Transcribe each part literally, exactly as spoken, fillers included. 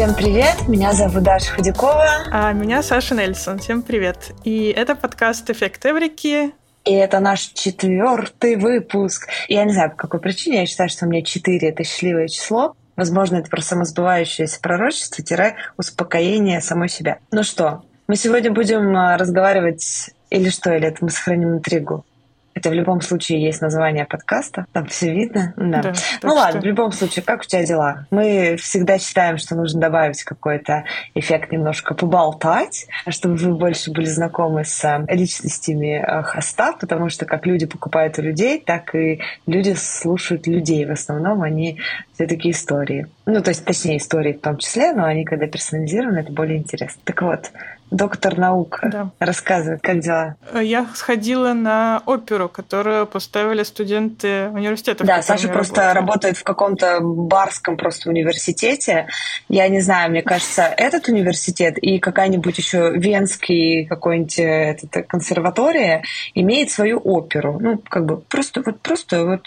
Всем привет, меня зовут Даша Худякова. А меня Саша Нельсон, всем привет. И это подкаст «Эффект Эбрики». И это наш четвертый выпуск. Я не знаю, по какой причине, я считаю, что у меня четыре – это счастливое число. Возможно, это про самосбывающееся пророчество-успокоение самой себя. Ну что, мы сегодня будем разговаривать или что, или это мы сохраним интригу? Хотя в любом случае есть название подкаста, там все видно. Да. Да, ну ладно, что? В любом случае, как у тебя дела? Мы всегда считаем, что нужно добавить какой-то эффект, немножко поболтать, чтобы вы больше были знакомы с личностями хоста, потому что как люди покупают у людей, так и люди слушают людей. В основном они все-таки истории. Ну, то есть, точнее, истории в том числе, но они, когда персонализированы, это более интересно. Так вот, доктор наук, да, рассказывает, как дела? Я сходила на оперу, которую поставили студенты университета. Да, Саша просто работает. работает в каком-то барском просто университете. Я не знаю, мне кажется, этот университет и какая-нибудь еще венский какой-нибудь этот, консерватория имеет свою оперу. Ну, как бы просто вот просто вот...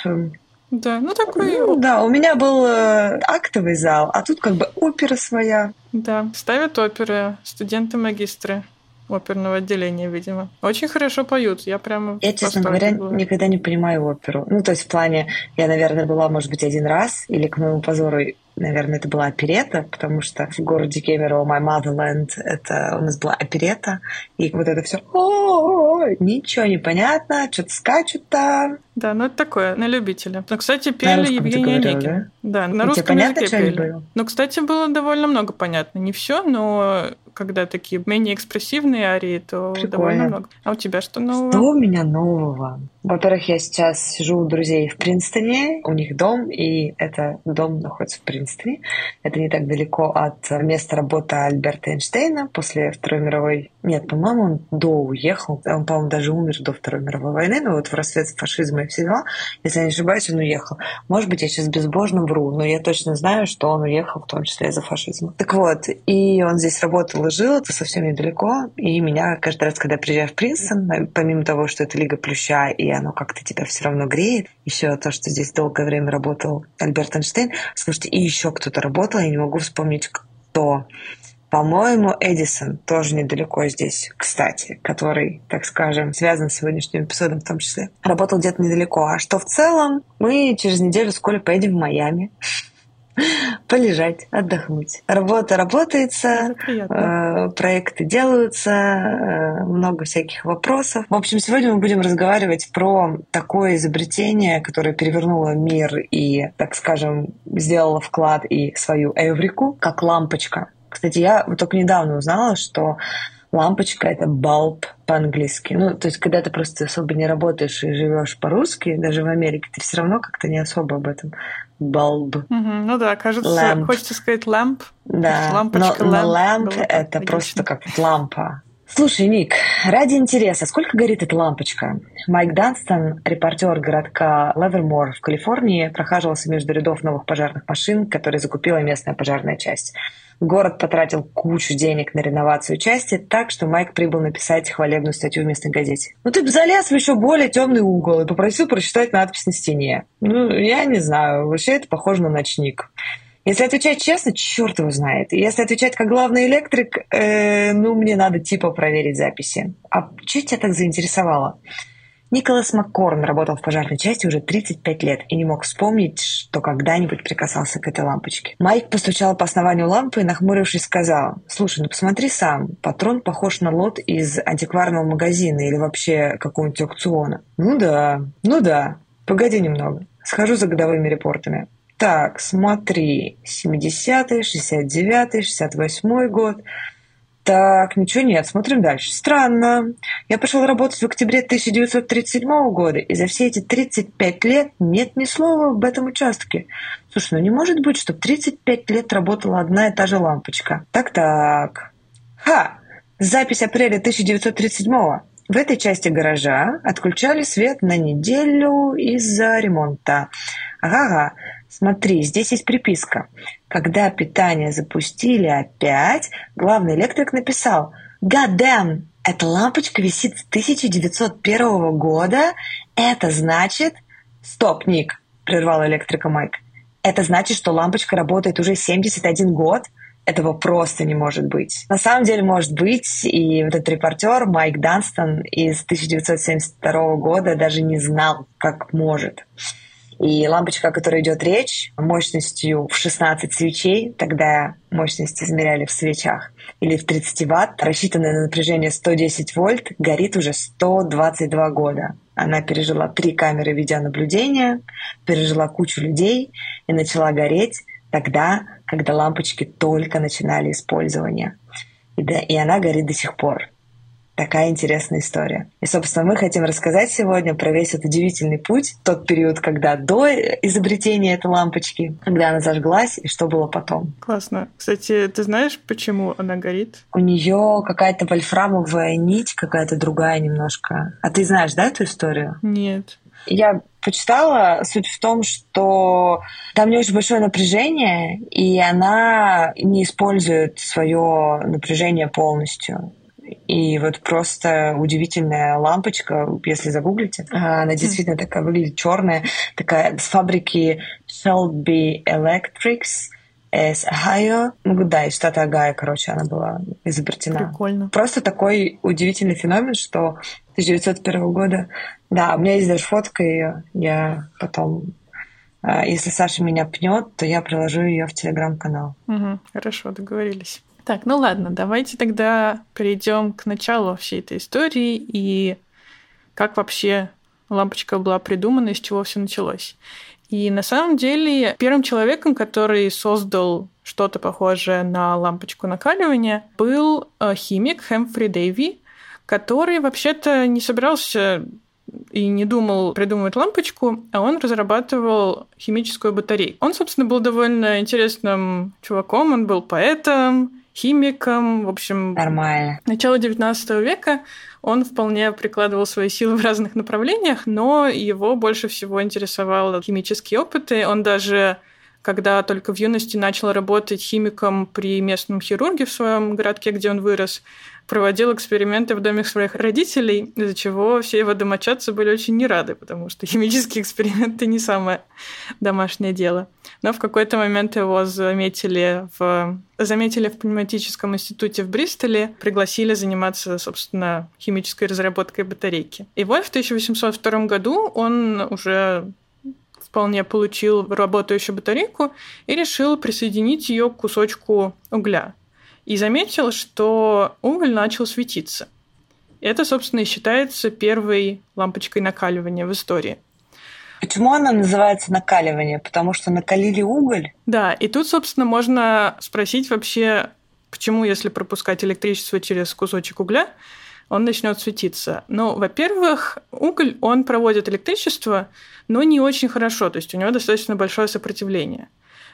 Да, ну такой... Ну, да, у меня был актовый зал, а тут как бы опера своя. Да, ставят оперы студенты-магистры оперного отделения, видимо. Очень хорошо поют, я прямо... Я, честно говоря, была. никогда не понимаю оперу. Ну, то есть в плане, я, наверное, была, может быть, один раз, или, к моему позору, наверное, это была оперетта, потому что в городе Кемерово My Motherland это у нас была оперетта, и вот это все ничего не понятно, что-то скачут там. Да, ну это такое, на любителя. Но, кстати, пели Евгения Онегина. Да, на русском языке пели. Ну, кстати, было довольно много понятно. Не все, но когда такие менее экспрессивные арии, то довольно много. А у тебя что нового? Что у меня нового? Во-первых, я сейчас сижу у друзей в Принстоне. У них дом, и этот дом находится в Принстоне. Это не так далеко от места работы Альберта Эйнштейна после Второй мировой... Нет, по-моему, он до уехал. Он, по-моему, даже умер до Второй мировой войны. Но вот в рассвет фашизма и все дела, если я не ошибаюсь, он уехал. Может быть, я сейчас безбожно вру, но я точно знаю, что он уехал, в том числе из-за фашизма. Так вот, и он здесь работал и жил, это совсем недалеко. И меня каждый раз, когда приезжаю в Принстон, помимо того, что это Лига Плюща, и оно как-то тебя все равно греет. Еще то, что здесь долгое время работал Альберт Эйнштейн. Слушайте, и еще кто-то работал, я не могу вспомнить, кто. По-моему, Эдисон тоже недалеко здесь, кстати, который, так скажем, связан с сегодняшним эпизодом в том числе. Работал где-то недалеко. А что в целом? Мы через неделю с Колей поедем в Майами. Полежать, отдохнуть. Работа работается, э, проекты делаются, э, много всяких вопросов. В общем, сегодня мы будем разговаривать про такое изобретение, которое перевернуло мир и, так скажем, сделало вклад и свою эврику, как лампочка. Кстати, я вот только недавно узнала, что лампочка — это bulb по-английски. Ну, то есть, когда ты просто особо не работаешь и живешь по-русски, даже в Америке, ты все равно как-то не особо об этом. Bulb. Угу. Ну да, кажется, lamp. Хочется сказать lamp. Да, лампочка, но lamp — это отлично. Просто как лампа. Слушай, Ник, ради интереса, сколько горит эта лампочка? Майк Данстон, репортер городка Левермор в Калифорнии, прохаживался между рядов новых пожарных машин, которые закупила местная пожарная часть. Город потратил кучу денег на реновацию части, так что Майк прибыл написать хвалебную статью в местной газете. «Ну ты бы залез в еще более темный угол и попросил прочитать надпись на стене». Ну, я не знаю, вообще это похоже на ночник. Если отвечать честно, черт его знает. Если отвечать как главный электрик, э, ну, мне надо типа проверить записи. А что тебя так заинтересовало? Николас Маккорн работал в пожарной части уже тридцать пять лет и не мог вспомнить, что когда-нибудь прикасался к этой лампочке. Майк постучал по основанию лампы и, нахмурившись, сказал: «Слушай, ну посмотри сам, патрон похож на лот из антикварного магазина или вообще какого-нибудь аукциона». «Ну да, ну да, погоди немного, схожу за годовыми репортами». Так, смотри, семидесятый, шестьдесят девятый, шестьдесят восьмой год. Так, ничего нет, смотрим дальше. Странно. Я пошел работать в октябре тысяча девятьсот тридцать седьмого года, и за все эти тридцать пять лет нет ни слова об этом участке. Слушай, ну не может быть, чтобы тридцать пять лет работала одна и та же лампочка. Так-так. Ха! Запись апреля тысяча девятьсот тридцать седьмого. В этой части гаража отключали свет на неделю из-за ремонта. Ага-га. Смотри, здесь есть приписка. Когда питание запустили опять, главный электрик написал: «God damn, эта лампочка висит с тысяча девятьсот первого года. Это значит...» «Стоп, Ник», — прервал электрика Майк. «Это значит, что лампочка работает уже семьдесят один год? Этого просто не может быть. На самом деле, может быть, и вот этот репортер Майк Данстон из тысяча девятьсот семьдесят второго года даже не знал, как может. И лампочка, о которой идет речь, мощностью в шестнадцать свечей, тогда мощность измеряли в свечах, или в тридцать ватт, рассчитанная на напряжение сто десять вольт, горит уже сто двадцать два года. Она пережила три камеры видеонаблюдения, пережила кучу людей и начала гореть тогда, когда лампочки только начинали использование. И, да, и она горит до сих пор. Такая интересная история. И, собственно, мы хотим рассказать сегодня про весь этот удивительный путь, тот период, когда до изобретения этой лампочки, когда она зажглась, и что было потом. Классно. Кстати, ты знаешь, почему она горит? У нее какая-то вольфрамовая нить, какая-то другая немножко. А ты знаешь, да, эту историю? Нет. Я почитала. Суть в том, что там не очень большое напряжение, и она не использует свое напряжение полностью. И вот просто удивительная лампочка, если загуглите, она действительно такая выглядит черная, такая с фабрики Shelby Electrics из Огайо, ну да, из штата Огайо, короче, она была изобретена. Прикольно. Просто такой удивительный феномен, что тысяча девятьсот первого года, да, у меня есть даже фотка ее, я потом. Если Саша меня пнет, то я приложу ее в телеграм-канал. Угу, хорошо, договорились. Так, ну ладно, давайте тогда перейдем к началу всей этой истории и как вообще лампочка была придумана, из чего все началось. И на самом деле первым человеком, который создал что-то похожее на лампочку накаливания, был химик Хэмфри Дэви, который вообще-то не собирался и не думал придумывать лампочку, а он разрабатывал химическую батарейку. Он, собственно, был довольно интересным чуваком, он был поэтом, химиком, в общем... Нормально. Начало девятнадцатого века он вполне прикладывал свои силы в разных направлениях, но его больше всего интересовали химические опыты. Он даже, когда только в юности начал работать химиком при местном хирурге в своем городке, где он вырос, проводил эксперименты в доме своих родителей, из-за чего все его домочадцы были очень не рады, потому что химические эксперименты не самое домашнее дело. Но в какой-то момент его заметили в, заметили в пневматическом институте в Бристоле, пригласили заниматься, собственно, химической разработкой батарейки. И вот в тысяча восемьсот втором году он уже вполне получил работающую батарейку и решил присоединить ее к кусочку угля. И заметил, что уголь начал светиться. Это, собственно, и считается первой лампочкой накаливания в истории. Почему она называется накаливание? Потому что накалили уголь? Да, и тут, собственно, можно спросить вообще, почему, если пропускать электричество через кусочек угля, он начнет светиться. Ну, во-первых, уголь, он проводит электричество, но не очень хорошо, то есть у него достаточно большое сопротивление.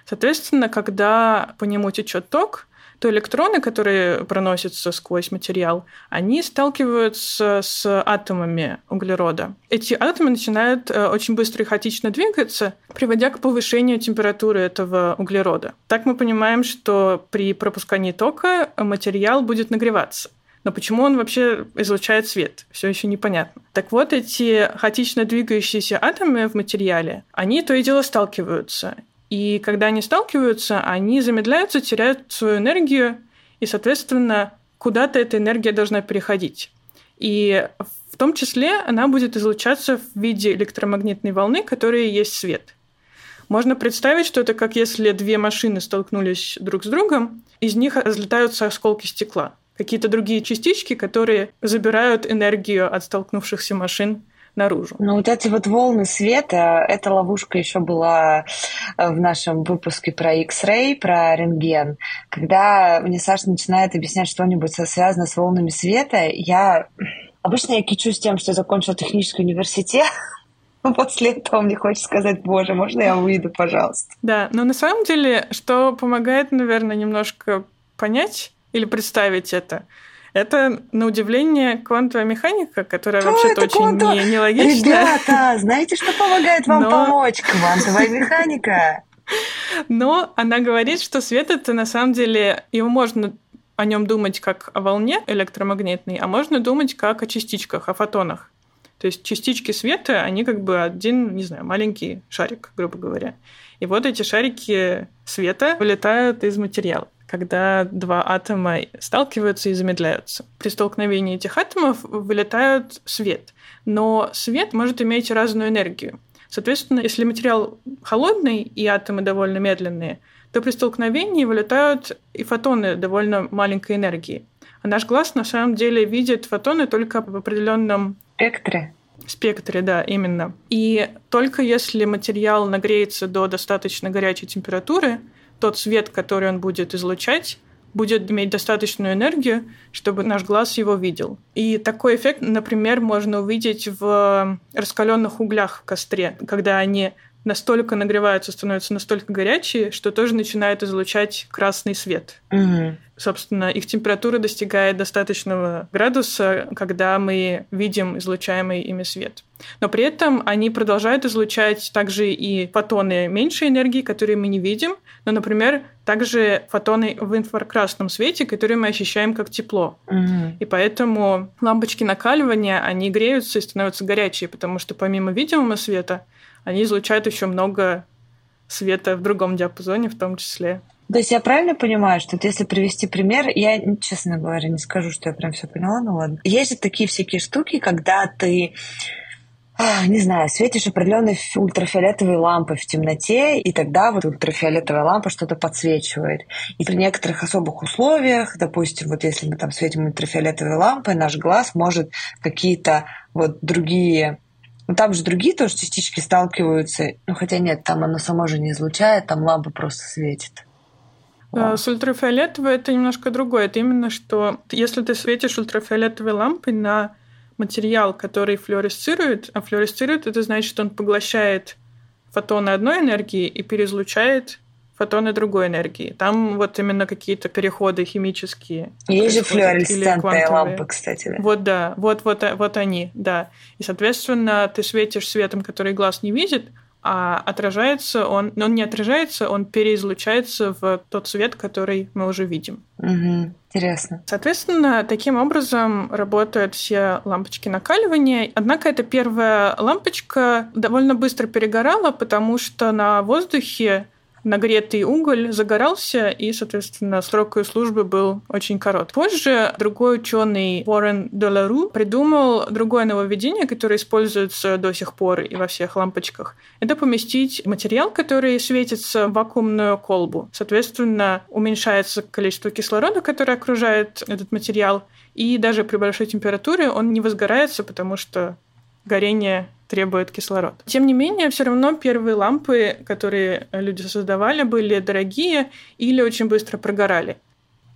Соответственно, когда по нему течет ток, то электроны, которые проносятся сквозь материал, они сталкиваются с атомами углерода. Эти атомы начинают очень быстро и хаотично двигаться, приводя к повышению температуры этого углерода. Так мы понимаем, что при пропускании тока материал будет нагреваться. Но почему он вообще излучает свет? Все еще непонятно. Так вот, эти хаотично двигающиеся атомы в материале, они то и дело сталкиваются. И когда они сталкиваются, они замедляются, теряют свою энергию, и, соответственно, куда-то эта энергия должна переходить. И в том числе она будет излучаться в виде электромагнитной волны, которая и есть свет. Можно представить, что это как если две машины столкнулись друг с другом, из них разлетаются осколки стекла, какие-то другие частички, которые забирают энергию от столкнувшихся машин наружу. Ну, вот эти вот волны света, эта ловушка еще была в нашем выпуске про X-Ray, про рентген. Когда мне Саша начинает объяснять что-нибудь связанное с волнами света, я... Обычно я кичусь тем, что я закончила технический университет, но после этого мне хочется сказать: боже, можно я выйду, пожалуйста? Да, но на самом деле, что помогает, наверное, немножко понять или представить это, это, на удивление, квантовая механика, которая что вообще-то очень квантов... не, нелогичная. Ребята, знаете, что помогает вам Но... помочь? Квантовая механика. Но она говорит, что свет — это на самом деле... Его можно о нем думать как о волне электромагнитной, а можно думать как о частичках, о фотонах. То есть частички света, они как бы один, не знаю, маленький шарик, грубо говоря. И вот эти шарики света вылетают из материала. когда два атома сталкиваются и замедляются. При столкновении этих атомов вылетает свет, но свет может иметь разную энергию. Соответственно, если материал холодный и атомы довольно медленные, то при столкновении вылетают и фотоны довольно маленькой энергии. А наш глаз на самом деле видит фотоны только в определенном спектре. Спектре, да, именно. И только если материал нагреется до достаточно горячей температуры, тот свет, который он будет излучать, будет иметь достаточную энергию, чтобы наш глаз его видел. И такой эффект, например, можно увидеть в раскаленных углях в костре, когда они настолько нагреваются, становятся настолько горячие, что тоже начинают излучать красный свет. Угу. Собственно, их температура достигает достаточного градуса, когда мы видим излучаемый ими свет. Но при этом они продолжают излучать также и фотоны меньшей энергии, которые мы не видим, но, например, также фотоны в инфракрасном свете, которые мы ощущаем как тепло. Угу. И поэтому лампочки накаливания, они греются и становятся горячие, потому что помимо видимого света они излучают еще много света в другом диапазоне в том числе. То есть я правильно понимаю, что вот если привести пример, я, честно говоря, не скажу, что я прям все поняла, ну ладно. Есть же такие всякие штуки, когда ты, не знаю, светишь определенной ультрафиолетовой лампой в темноте, и тогда вот ультрафиолетовая лампа что-то подсвечивает. И при некоторых особых условиях, допустим, вот если мы там светим ультрафиолетовой лампой, наш глаз может какие-то вот другие... Но там же другие тоже частички сталкиваются. Ну, хотя нет, там оно само же не излучает, там лампа просто светит. О. С ультрафиолетовой это немножко другое. Это именно что, если ты светишь ультрафиолетовой лампой на материал, который флуоресцирует, а флуоресцирует, это значит, что он поглощает фотоны одной энергии и переизлучает фотоны другой энергии. Там вот именно какие-то переходы химические. Есть же флуоресцентные лампы, кстати. Да? Вот, да. Вот, вот, вот они, да. И, соответственно, ты светишь светом, который глаз не видит, а отражается он... Но он не отражается, он переизлучается в тот свет, который мы уже видим. Угу. Интересно. Соответственно, таким образом работают все лампочки накаливания. Однако эта первая лампочка довольно быстро перегорала, потому что на воздухе нагретый уголь загорался, и, соответственно, срок ее службы был очень корот. Позже другой ученый Уоррен Де Ла Рю придумал другое нововведение, которое используется до сих пор и во всех лампочках. Это поместить материал, который светится в вакуумную колбу. Соответственно, уменьшается количество кислорода, которое окружает этот материал, и даже при большой температуре он не возгорается, потому что горение требует кислород. Тем не менее, все равно первые лампы, которые люди создавали, были дорогие или очень быстро прогорали.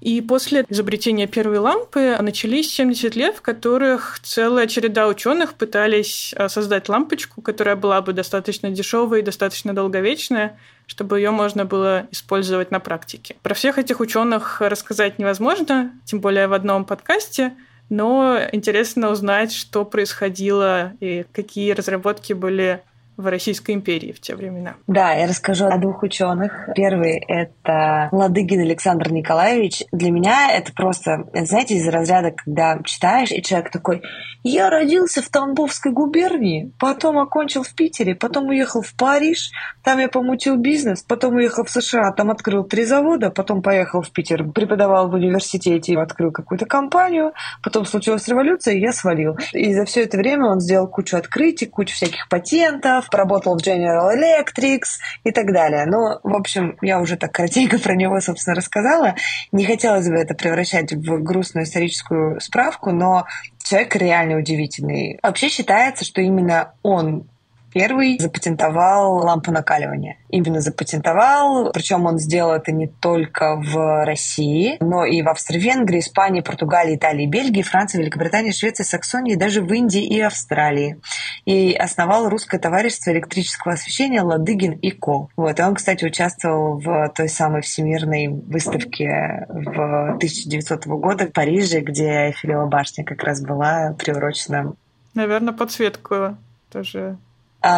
И после изобретения первой лампы начались семьдесят лет, в которых целая череда ученых пытались создать лампочку, которая была бы достаточно дешевая и достаточно долговечная, чтобы ее можно было использовать на практике. Про всех этих ученых рассказать невозможно, тем более в одном подкасте, но интересно узнать, что происходило и какие разработки были в Российской империи в те времена. Да, я расскажу о двух ученых. Первый — это Лодыгин Александр Николаевич. Для меня это просто, знаете, из разряда, когда читаешь, и человек такой: «Я родился в Тамбовской губернии, потом окончил в Питере, потом уехал в Париж, там я помутил бизнес, потом уехал в США, там открыл три завода, потом поехал в Питер, преподавал в университете, открыл какую-то компанию, потом случилась революция, и я свалил». И за все это время он сделал кучу открытий, кучу всяких патентов, поработал в General Electrics и так далее. Ну, в общем, я уже так коротенько про него, собственно, рассказала. Не хотелось бы это превращать в грустную историческую справку, но человек реально удивительный. Вообще считается, что именно он первый запатентовал лампу накаливания. Именно запатентовал. Причем он сделал это не только в России, но и в Австро-Венгрии, Испании, Португалии, Италии, Бельгии, Франции, Великобритании, Швеции, Саксонии, даже в Индии и Австралии. И основал Русское товарищество электрического освещения Лодыгин и Ко. Вот. И он, кстати, участвовал в той самой всемирной выставке в тысяча девятисотого года в Париже, где Эйфелева башня как раз была приурочена. Наверное, подсветку тоже.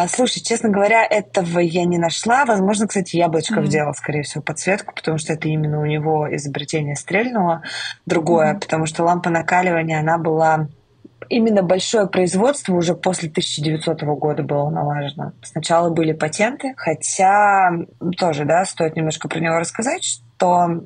Слушай, честно говоря, этого я не нашла. Возможно, кстати, Яблочков mm-hmm. делал, скорее всего, подсветку, потому что это именно у него изобретение стрельнуло. Другое, mm-hmm. потому что лампа накаливания, она была... Именно большое производство уже после тысяча девятисотого года было налажено. Сначала были патенты, хотя тоже, да, стоит немножко про него рассказать, что...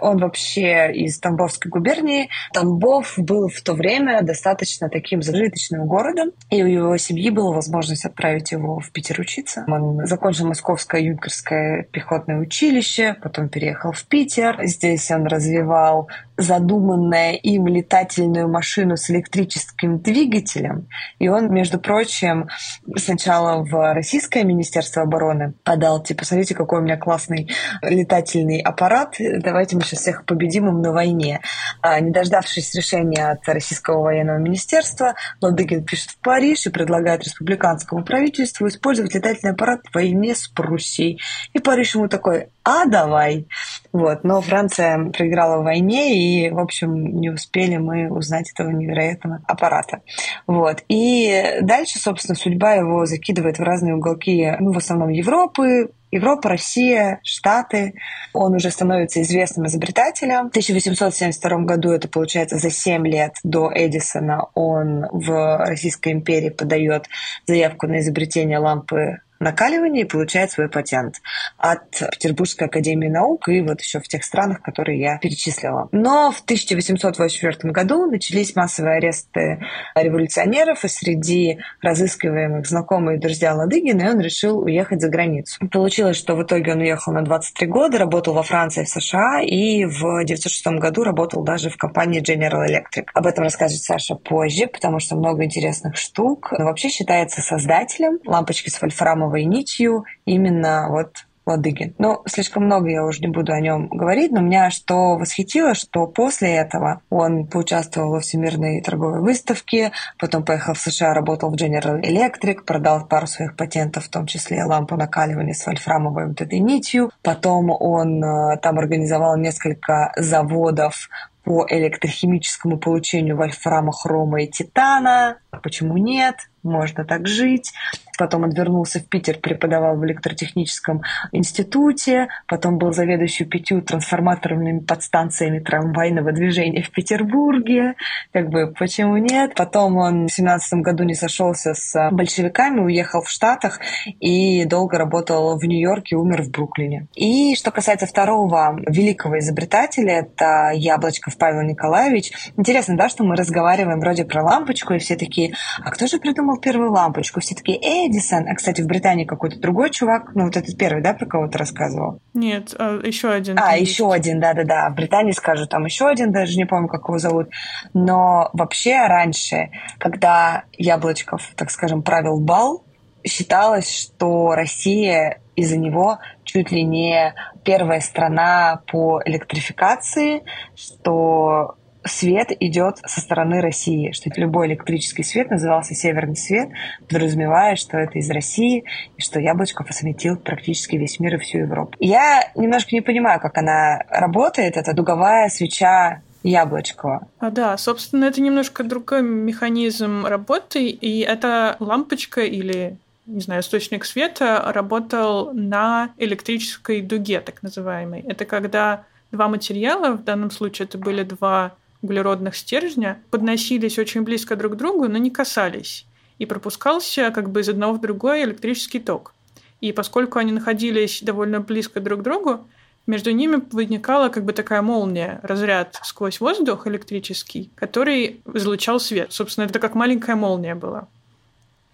Он вообще из Тамбовской губернии. Тамбов был в то время достаточно таким зажиточным городом, и у его семьи была возможность отправить его в Питер учиться. Он закончил Московское юнкерское пехотное училище, потом переехал в Питер. Здесь он развивал задуманную им летательную машину с электрическим двигателем. И он, между прочим, сначала в Российское министерство обороны подал, типа, смотрите, какой у меня классный летательный аппарат, давайте мы сейчас всех победим им на войне. А, не дождавшись решения от Российского военного министерства, Лодыгин пишет в Париж и предлагает республиканскому правительству использовать летательный аппарат в войне с Пруссией. И Париж ему такой: а давай. Вот. Но Франция проиграла в войне, и, в общем, не успели мы узнать этого невероятного аппарата. Вот. И дальше, собственно, судьба его закидывает в разные уголки, ну, в основном Европы, Европа, Россия, Штаты. Он уже становится известным изобретателем. В тысяча восемьсот семьдесят втором году, это получается за семь лет до Эдисона, он в Российской империи подает заявку на изобретение лампы накаливания и получает свой патент от Петербургской академии наук и вот еще в тех странах, которые я перечислила. Но в тысяча восемьсот восемьдесят четвёртом году начались массовые аресты революционеров, и среди разыскиваемых знакомые и друзья Лодыгина, и он решил уехать за границу. Получилось, что в итоге он уехал на двадцать три года, работал во Франции, в США, и в тысяча девятьсот шестом году работал даже в компании General Electric. Об этом расскажет Саша позже, потому что много интересных штук. Он вообще считается создателем лампочки с вольфрамом нитью именно вот Лодыгин. Ну, слишком много я уже не буду о нем говорить, но меня что восхитило, что после этого он поучаствовал во Всемирной торговой выставке, потом поехал в США, работал в General Electric, продал пару своих патентов, в том числе лампу накаливания с вольфрамовой вот этой нитью. Потом он там организовал несколько заводов по электрохимическому получению вольфрама, хрома и титана. Почему нет? Можно так жить. Потом он вернулся в Питер, преподавал в электротехническом институте, потом был заведующим пятью трансформаторными подстанциями трамвайного движения в Петербурге. Как бы, почему нет? Потом он в семнадцатом году не сошелся с большевиками, уехал в Штатах и долго работал в Нью-Йорке, умер в Бруклине. И что касается второго великого изобретателя, это Яблочков Павел Николаевич. Интересно, да, что мы разговариваем вроде про лампочку, и все такие: а кто же придумал первую лампочку? Все такие: эй, Эдисон. А, кстати, в Британии какой-то другой чувак, ну, вот этот первый, да, про кого-то рассказывал? Нет, а еще один. А, еще есть. один, да-да-да. В Британии, скажу, там еще один, даже не помню, как его зовут. Но вообще раньше, когда Яблочков, так скажем, правил бал, считалось, что Россия из-за него чуть ли не первая страна по электрификации, что свет идет со стороны России, что любой электрический свет назывался «Северный свет», подразумевая, что это из России, и что Яблочков осветил практически весь мир и всю Европу. Я немножко не понимаю, как она работает, эта дуговая свеча Яблочкова. А, да, собственно, это немножко другой механизм работы, и эта лампочка или, не знаю, источник света работал на электрической дуге, так называемой. Это когда два материала, в данном случае это были два углеродных стержня, подносились очень близко друг к другу, но не касались. И пропускался как бы из одного в другое электрический ток. И поскольку они находились довольно близко друг к другу, между ними возникала как бы такая молния, разряд сквозь воздух электрический, который излучал свет. Собственно, это как маленькая молния была.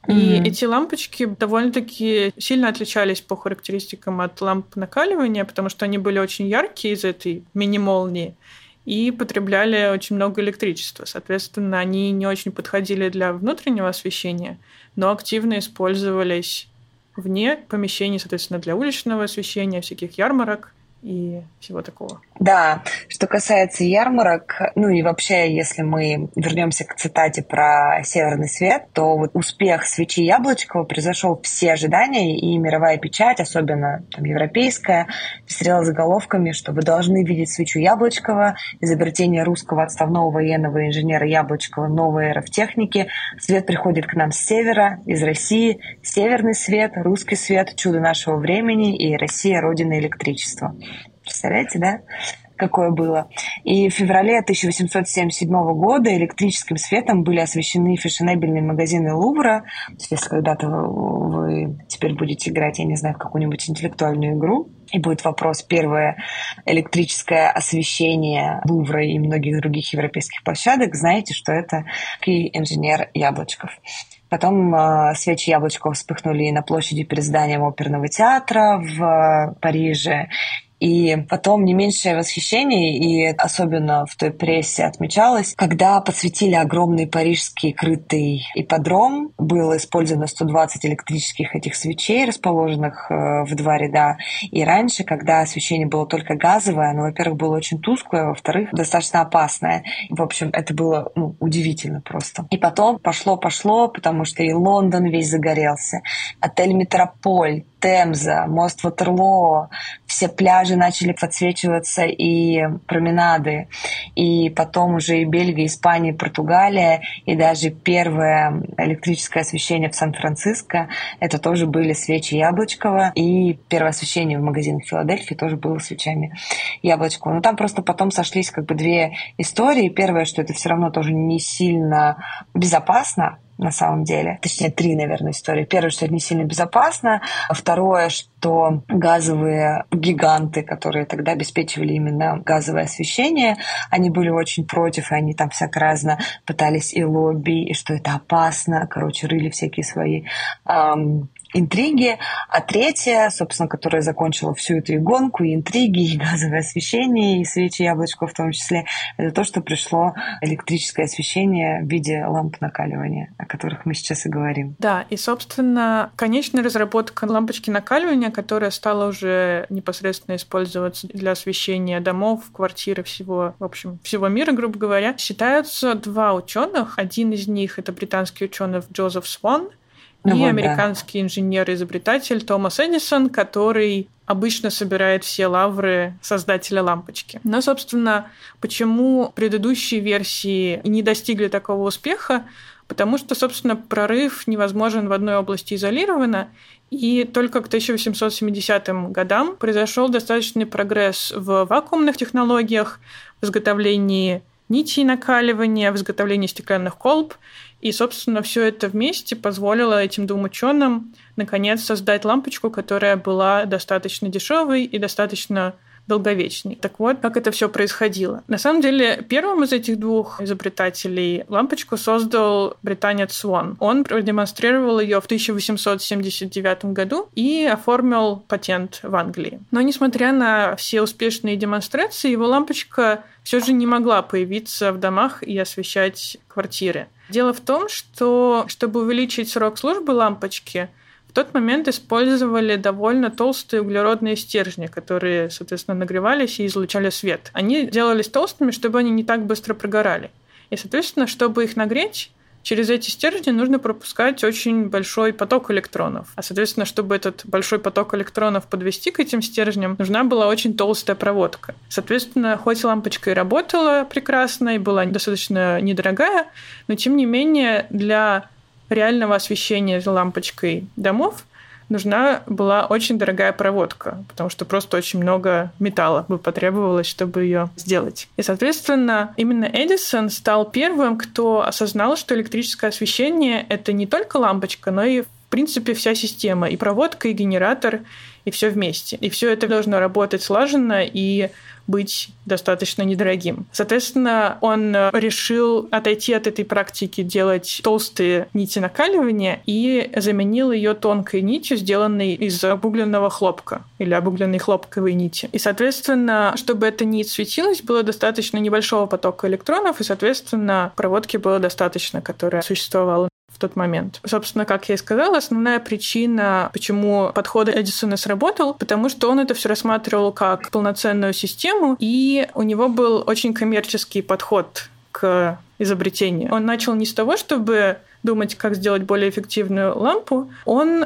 И mm-hmm. эти лампочки довольно-таки сильно отличались по характеристикам от ламп накаливания, потому что они были очень яркие из этой мини-молнии и потребляли очень много электричества. Соответственно, они не очень подходили для внутреннего освещения, но активно использовались вне помещений, соответственно, для уличного освещения, всяких ярмарок и всего такого. Да, что касается ярмарок, ну и вообще, если мы вернемся к цитате про «Северный свет», то вот успех свечи Яблочкова превзошел все ожидания, и мировая печать, особенно там, европейская, пестрела заголовками, что вы должны видеть свечу Яблочкова, изобретение русского отставного военного инженера Яблочкова, новая эра в технике, свет приходит к нам с севера, из России, северный свет, русский свет, чудо нашего времени и Россия, родина электричества. Представляете, да? Какое было. И в феврале тысяча восемьсот семьдесят седьмого года электрическим светом были освещены фешенебельные магазины Лувра. Если когда-то вы теперь будете играть, я не знаю, в какую-нибудь интеллектуальную игру, и будет вопрос, первое электрическое освещение Лувра и многих других европейских площадок, знаете, что это инженер Яблочков. Потом э, свечи Яблочкова вспыхнули и на площади перед зданием оперного театра в э, Париже. И потом не меньшее восхищение, и особенно в той прессе отмечалось, когда подсветили огромный парижский крытый ипподром, было использовано сто двадцать электрических этих свечей, расположенных в два ряда. И раньше, когда освещение было только газовое, оно, во-первых, было очень тусклое, во-вторых, достаточно опасное. В общем, это было ну, удивительно просто. И потом пошло-пошло, потому что и Лондон весь загорелся. Отель «Метрополь», Темза, мост Ватерлоо, все пляжи начали подсвечиваться и променады. И потом уже и Бельгия, Испания, Португалия, и даже первое электрическое освещение в Сан-Франциско, это тоже были свечи Яблочкова. И первое освещение в магазинах Филадельфии тоже было свечами Яблочкова. Но там просто потом сошлись как бы две истории. Первое, что это все равно тоже не сильно безопасно, на самом деле. Точнее, три, наверное, истории. Первое, что это не сильно безопасно. Второе, что газовые гиганты, которые тогда обеспечивали именно газовое освещение, они были очень против, и они там всяко-разно пытались и лобби, и что это опасно. Короче, рыли всякие свои эм, интриги. А третье, собственно, которое закончило всю эту и гонку, и интриги, и газовое освещение, и свечи Яблочков в том числе, это то, что пришло электрическое освещение в виде ламп накаливания, о которых мы сейчас и говорим. Да, и, собственно, конечная разработка лампочки накаливания, которая стала уже непосредственно использоваться для освещения домов, квартир всего, в общем, всего мира, грубо говоря, считаются два ученых. Один из них — это британский ученый Джозеф Свон, и ну, американский да. инженер-изобретатель Томас Эдисон, который обычно собирает все лавры создателя лампочки. Но, собственно, почему предыдущие версии не достигли такого успеха? Потому что, собственно, прорыв невозможен в одной области изолированно, и только к тысяча восемьсот семидесятым годам произошел достаточный прогресс в вакуумных технологиях, в изготовлении нитей накаливания, в изготовлении стеклянных колб. И, собственно, все это вместе позволило этим двум ученым наконец создать лампочку, которая была достаточно дешевой и достаточно долговечной. Так вот, как это все происходило. На самом деле, первым из этих двух изобретателей лампочку создал британец Свон. Он продемонстрировал ее в тысяча восемьсот семьдесят девятом году и оформил патент в Англии. Но, несмотря на все успешные демонстрации, его лампочка все же не могла появиться в домах и освещать квартиры. Дело в том, что, чтобы увеличить срок службы лампочки, в тот момент использовали довольно толстые углеродные стержни, которые, соответственно, нагревались и излучали свет. Они делались толстыми, чтобы они не так быстро прогорали. И, соответственно, чтобы их нагреть, через эти стержни нужно пропускать очень большой поток электронов. А, соответственно, чтобы этот большой поток электронов подвести к этим стержням, нужна была очень толстая проводка. Соответственно, хоть лампочка и работала прекрасно, и была достаточно недорогая, но, тем не менее, для реального освещения лампочкой домов нужна была очень дорогая проводка, потому что просто очень много металла бы потребовалось, чтобы ее сделать. И, соответственно, именно Эдисон стал первым, кто осознал, что электрическое освещение — это не только лампочка, но и, в принципе, вся система, и проводка, и генератор, и все вместе. И все это должно работать слаженно и быть достаточно недорогим. Соответственно, он решил отойти от этой практики делать толстые нити накаливания и заменил ее тонкой нитью, сделанной из обугленного хлопка или обугленной хлопковой нити. И, соответственно, чтобы эта нить светилась, было достаточно небольшого потока электронов, и, соответственно, проводки было достаточно, которая существовала в тот момент. Собственно, как я и сказала, основная причина, почему подход Эдисона сработал, потому что он это все рассматривал как полноценную систему, и у него был очень коммерческий подход к изобретению. Он начал не с того, чтобы думать, как сделать более эффективную лампу, он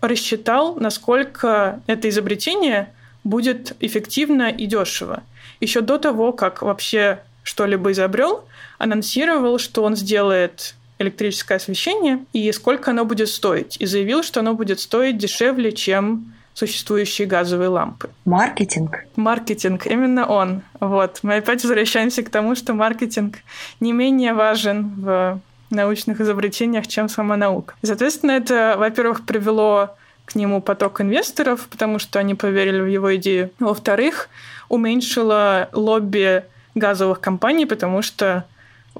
рассчитал, насколько это изобретение будет эффективно и дешево. Еще до того, как вообще что-либо изобрел, анонсировал, что он сделает электрическое освещение и сколько оно будет стоить. И заявил, что оно будет стоить дешевле, чем существующие газовые лампы. Маркетинг. Маркетинг, именно он. Вот. Мы опять возвращаемся к тому, что маркетинг не менее важен в научных изобретениях, чем сама наука. И, соответственно, это, во-первых, привело к нему поток инвесторов, потому что они поверили в его идею. Во-вторых, уменьшило лобби газовых компаний, потому что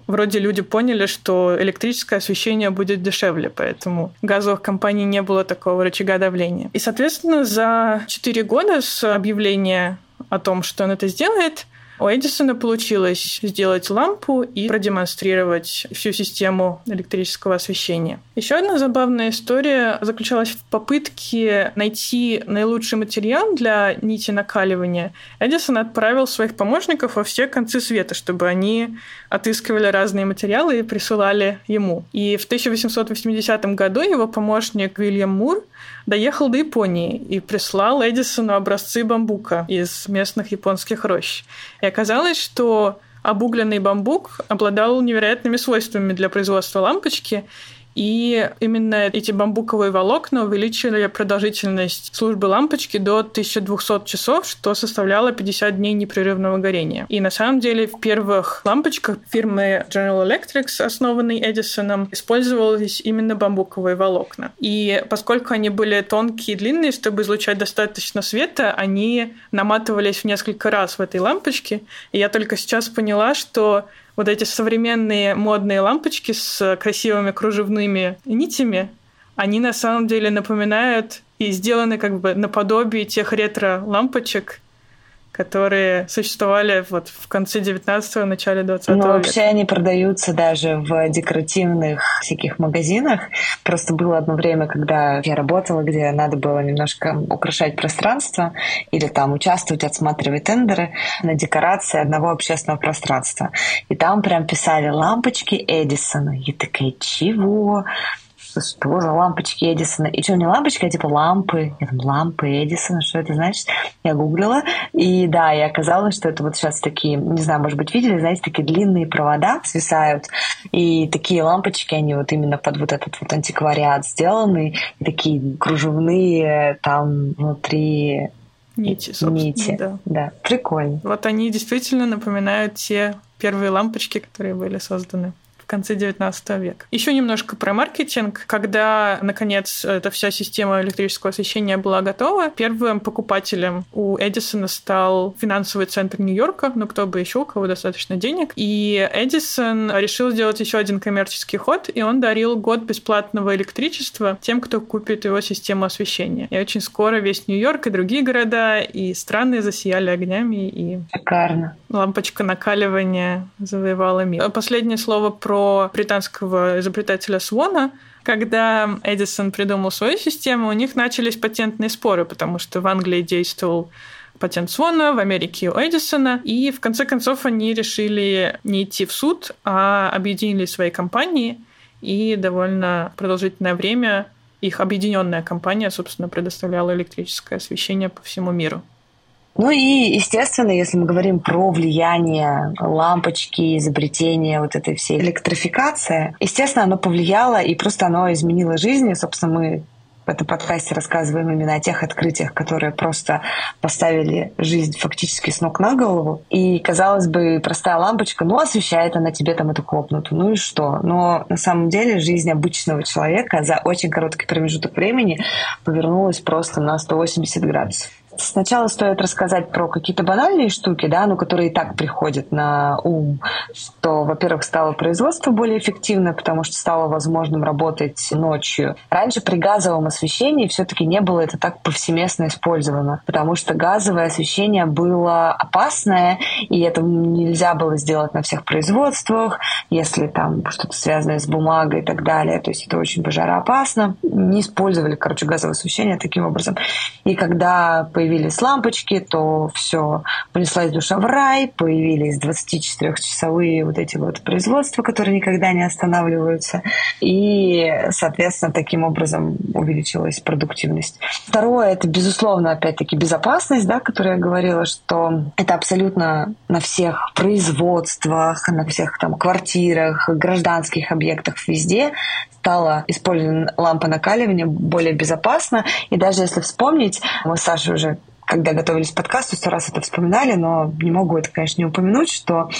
вроде люди поняли, что электрическое освещение будет дешевле, поэтому газовых компаний не было такого рычага давления. И, соответственно, за четыре года с объявления о том, что он это сделает, у Эдисона получилось сделать лампу и продемонстрировать всю систему электрического освещения. Еще одна забавная история заключалась в попытке найти наилучший материал для нити накаливания. Эдисон отправил своих помощников во все концы света, чтобы они отыскивали разные материалы и присылали ему. И в тысяча восемьсот восьмидесятом году его помощник Уильям Мур доехал до Японии и прислал Эдисону образцы бамбука из местных японских рощ. И оказалось, что обугленный бамбук обладал невероятными свойствами для производства лампочки, и именно эти бамбуковые волокна увеличили продолжительность службы лампочки до тысячи двухсот часов, что составляло пятьдесят дней непрерывного горения. И на самом деле в первых лампочках фирмы General Electric, основанной Эдисоном, использовались именно бамбуковые волокна. И поскольку они были тонкие и длинные, чтобы излучать достаточно света, они наматывались в несколько раз в этой лампочке. И я только сейчас поняла, что вот эти современные модные лампочки с красивыми кружевными нитями, они на самом деле напоминают и сделаны как бы наподобие тех ретро-лампочек, которые существовали вот в конце девятнадцатого, начале двадцатого века. Ну, вообще они продаются даже в декоративных всяких магазинах. Просто было одно время, когда я работала, где надо было немножко украшать пространство или там участвовать, отсматривать тендеры на декорации одного общественного пространства. И там прям писали «Лампочки Эдисона». Я такая «Чего?» Что за лампочки Эдисона? И что, не лампочки, а типа лампы. Я там, лампы Эдисона, что это значит? Я гуглила. И да, и оказалось, что это вот сейчас такие, не знаю, может быть, видели, знаете, такие длинные провода свисают. И такие лампочки, они вот именно под вот этот вот антиквариат сделаны. И такие кружевные там внутри нити, собственно. Нити. Да. Да, прикольно. Вот они действительно напоминают те первые лампочки, которые были созданы в конце девятнадцатого века. Еще немножко про маркетинг. Когда, наконец, эта вся система электрического освещения была готова, первым покупателем у Эдисона стал финансовый центр Нью-Йорка, ну кто бы еще, у кого достаточно денег. И Эдисон решил сделать еще один коммерческий ход, и он дарил год бесплатного электричества тем, кто купит его систему освещения. И очень скоро весь Нью-Йорк и другие города и страны засияли огнями, и шикарно. Лампочка накаливания завоевала мир. Последнее слово про про британского изобретателя Свона. Когда Эдисон придумал свою систему, у них начались патентные споры, потому что в Англии действовал патент Свона, в Америке у Эдисона, и в конце концов они решили не идти в суд, а объединили свои компании, и довольно продолжительное время их объединенная компания, собственно, предоставляла электрическое освещение по всему миру. Ну и, естественно, если мы говорим про влияние лампочки, изобретения вот этой всей электрификации, естественно, оно повлияло и просто оно изменило жизнь. И, собственно, мы в этом подкасте рассказываем именно о тех открытиях, которые просто поставили жизнь фактически с ног на голову. И, казалось бы, простая лампочка, ну, освещает она тебе там эту комнату, ну и что? Но на самом деле жизнь обычного человека за очень короткий промежуток времени повернулась просто на сто восемьдесят градусов. Сначала стоит рассказать про какие-то банальные штуки, да, ну, которые и так приходят на ум, что, во-первых, стало производство более эффективно, потому что стало возможным работать ночью. Раньше при газовом освещении все-таки не было это так повсеместно использовано, потому что газовое освещение было опасное, и это нельзя было сделать на всех производствах, если там что-то связанное с бумагой и так далее, то есть это очень пожароопасно. Не использовали, короче, газовое освещение таким образом. И когда появилось Появились лампочки, то все, понеслась душа в рай, появились двадцатичетырёхчасовые вот эти вот производства, которые никогда не останавливаются, и, соответственно, таким образом увеличилась продуктивность. Второе, это, безусловно, опять-таки безопасность, да, о которой я говорила, что это абсолютно на всех производствах, на всех там квартирах, гражданских объектах, везде стала использована лампа накаливания более безопасно, и даже если вспомнить, говорить. Мы с Сашей уже, когда готовились к подкасту, сто раз это вспоминали, но не могу это, конечно, не упомянуть, что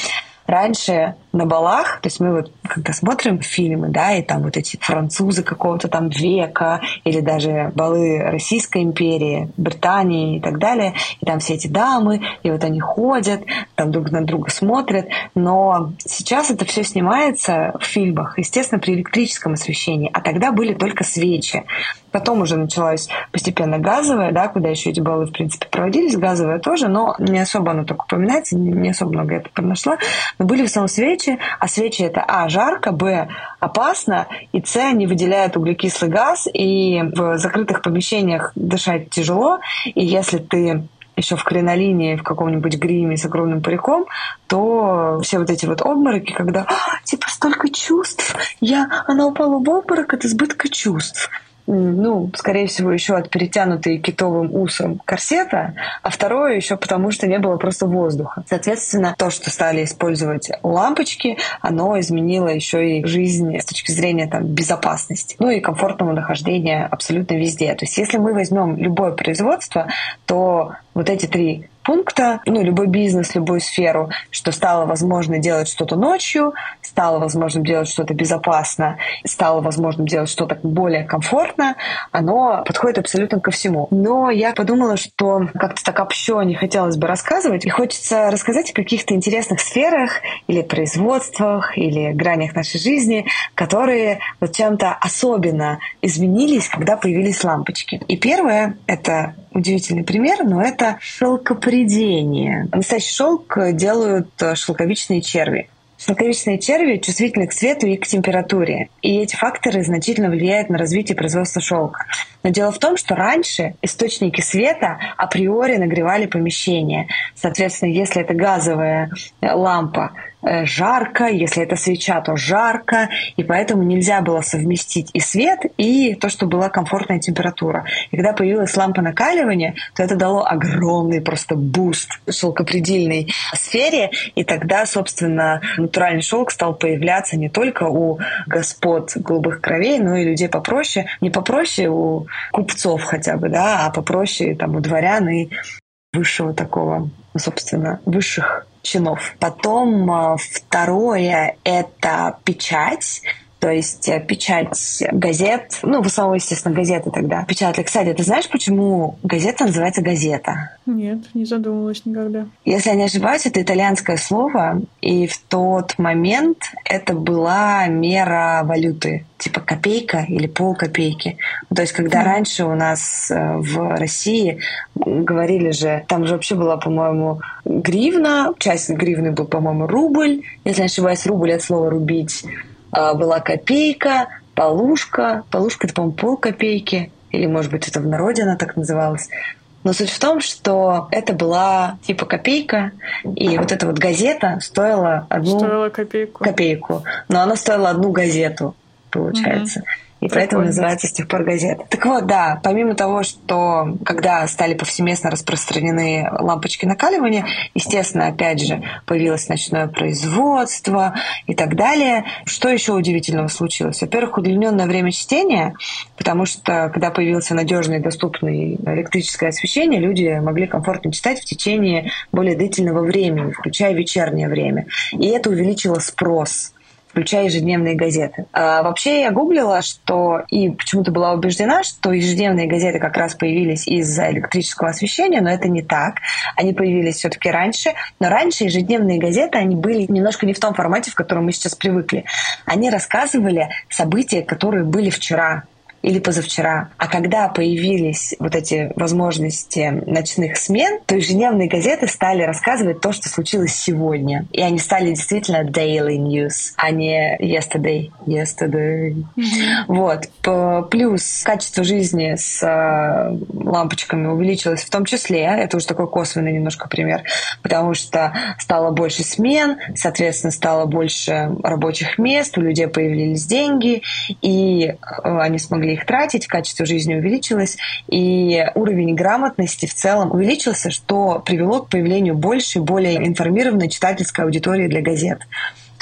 раньше на балах, то есть мы вот когда смотрим фильмы, да, и там вот эти французы какого-то там века, или даже балы Российской империи, Британии и так далее, и там все эти дамы, и вот они ходят, там друг на друга смотрят, но сейчас это все снимается в фильмах, естественно, при электрическом освещении, а тогда были только свечи. Потом уже началась постепенно газовая, да, куда еще эти баллы, в принципе, проводились, газовая тоже, но не особо она только упоминается, не особо много это подношла. Но были в основном свечи, а свечи — это а. жарко, б. опасно, и с. они выделяют углекислый газ, и в закрытых помещениях дышать тяжело, и если ты еще в кринолине, в каком-нибудь гриме с огромным париком, то все вот эти вот обмороки, когда типа столько чувств, я, она упала в обморок от избытка чувств. Ну, скорее всего, еще от перетянутой китовым усом корсета, а второе еще потому, что не было просто воздуха. Соответственно, то, что стали использовать лампочки, оно изменило еще и жизнь с точки зрения там, безопасности, ну и комфортного нахождения абсолютно везде. То есть если мы возьмем любое производство, то вот эти три пункта, ну, любой бизнес, любую сферу, что стало возможно делать что-то ночью, стало возможно делать что-то безопасно, стало возможно делать что-то более комфортно, оно подходит абсолютно ко всему. Но я подумала, что как-то так общо не хотелось бы рассказывать, и хочется рассказать о каких-то интересных сферах или производствах, или гранях нашей жизни, которые вот чем-то особенно изменились, когда появились лампочки. И первое — это удивительный пример, но это шелкопредение. Настоящий шелк делают шелковичные черви. Шелковичные черви чувствительны к свету и к температуре. И эти факторы значительно влияют на развитие производства шелка. Но дело в том, что раньше источники света априори нагревали помещение. Соответственно, если это газовая лампа, жарко, если это свеча, то жарко, и поэтому нельзя было совместить и свет, и то, что была комфортная температура. И когда появилась лампа накаливания, то это дало огромный просто буст шелкопредельной сфере, и тогда, собственно, натуральный шелк стал появляться не только у господ голубых кровей, но и людей попроще, не попроще у купцов хотя бы, да, а попроще там у дворян и высшего такого, собственно, высших чинов. Потом второе — это печать. То есть печать газет, ну, в основном, естественно, газеты тогда печатали. Кстати, ты знаешь, почему газета называется газета? Нет, не задумывалась никогда. Если я не ошибаюсь, это итальянское слово, и в тот момент это была мера валюты, типа копейка или полкопейки. То есть когда mm. раньше у нас в России говорили же, там же вообще была, по-моему, гривна, часть гривны был, по-моему, рубль. Если я не ошибаюсь, рубль от слова «рубить». Была копейка, полушка. Полушка — это, по-моему, полкопейки. Или, может быть, это в народе она так называлась. Но суть в том, что это была типа копейка, и вот эта вот газета стоила одну стоила копейку. копейку. Но она стоила одну газету, получается. Угу. И Прикольно. Поэтому называется с тех пор газета. Так вот, да, помимо того, что когда стали повсеместно распространены лампочки накаливания, естественно, опять же, появилось ночное производство и так далее. Что еще удивительного случилось? Во-первых, удлиненное время чтения, потому что, когда появилось надежное и доступное электрическое освещение, люди могли комфортно читать в течение более длительного времени, включая вечернее время. И это увеличило спрос, включая ежедневные газеты. А вообще я гуглила, что и почему-то была убеждена, что ежедневные газеты как раз появились из-за электрического освещения, но это не так. Они появились все-таки раньше, но раньше ежедневные газеты, они были немножко не в том формате, в котором мы сейчас привыкли. Они рассказывали события, которые были вчера или позавчера. А когда появились вот эти возможности ночных смен, то ежедневные газеты стали рассказывать то, что случилось сегодня. И они стали действительно daily news, а не yesterday. yesterday. Mm-hmm. Вот. Плюс качество жизни с лампочками увеличилось в том числе. Это уже такой косвенный немножко пример. Потому что стало больше смен, соответственно, стало больше рабочих мест, у людей появились деньги, и они смогли их тратить, качество жизни увеличилось, и уровень грамотности в целом увеличился, что привело к появлению больше и более информированной читательской аудитории для газет.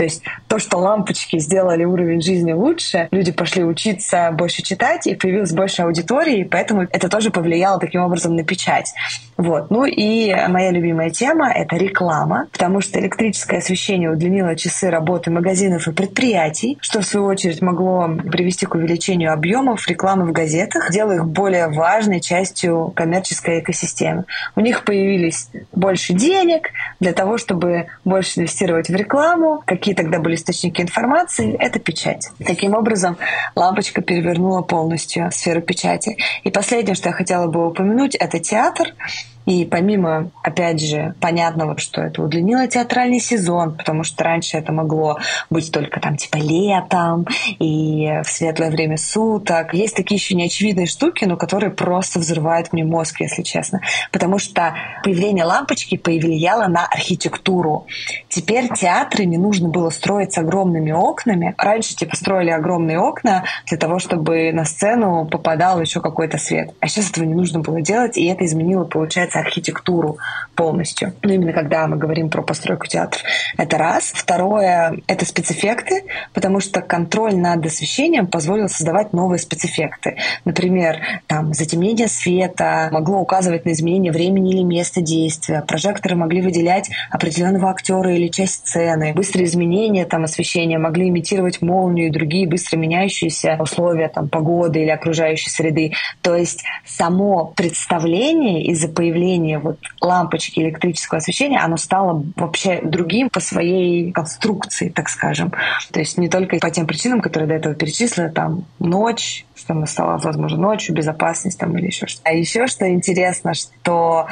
То есть то, что лампочки сделали уровень жизни лучше, люди пошли учиться больше читать, и появилось больше аудитории, и поэтому это тоже повлияло таким образом на печать. Вот. Ну и моя любимая тема — это реклама, потому что электрическое освещение удлинило часы работы магазинов и предприятий, что в свою очередь могло привести к увеличению объемов рекламы в газетах, делая их более важной частью коммерческой экосистемы. У них появились больше денег для того, чтобы больше инвестировать в рекламу. Какие тогда были источники информации? Это печать. Таким образом, лампочка перевернула полностью сферу печати. И последнее, что я хотела бы упомянуть, это театр. И помимо, опять же, понятного, что это удлинило театральный сезон, потому что раньше это могло быть только там типа летом и в светлое время суток. Есть такие еще неочевидные штуки, но которые просто взрывают мне мозг, если честно. Потому что появление лампочки повлияло на архитектуру. Теперь театры не нужно было строить с огромными окнами. Раньше типа строили огромные окна для того, чтобы на сцену попадал еще какой-то свет. А сейчас этого не нужно было делать, и это изменило, получается, архитектуру полностью. Ну, именно когда мы говорим про постройку театров. Это раз. Второе — это спецэффекты, потому что контроль над освещением позволил создавать новые спецэффекты. Например, там, затемнение света могло указывать на изменение времени или места действия. Прожекторы могли выделять определенного актера или часть сцены. Быстрые изменения там, освещения могли имитировать молнию и другие быстро меняющиеся условия там, погоды или окружающей среды. То есть само представление из-за появление вот лампочки электрического освещения, оно стало вообще другим по своей конструкции, так скажем. То есть не только по тем причинам, которые до этого перечислила, там ночь, что она стала, возможно, ночью, безопасность там, или еще что-то. А еще что интересно, что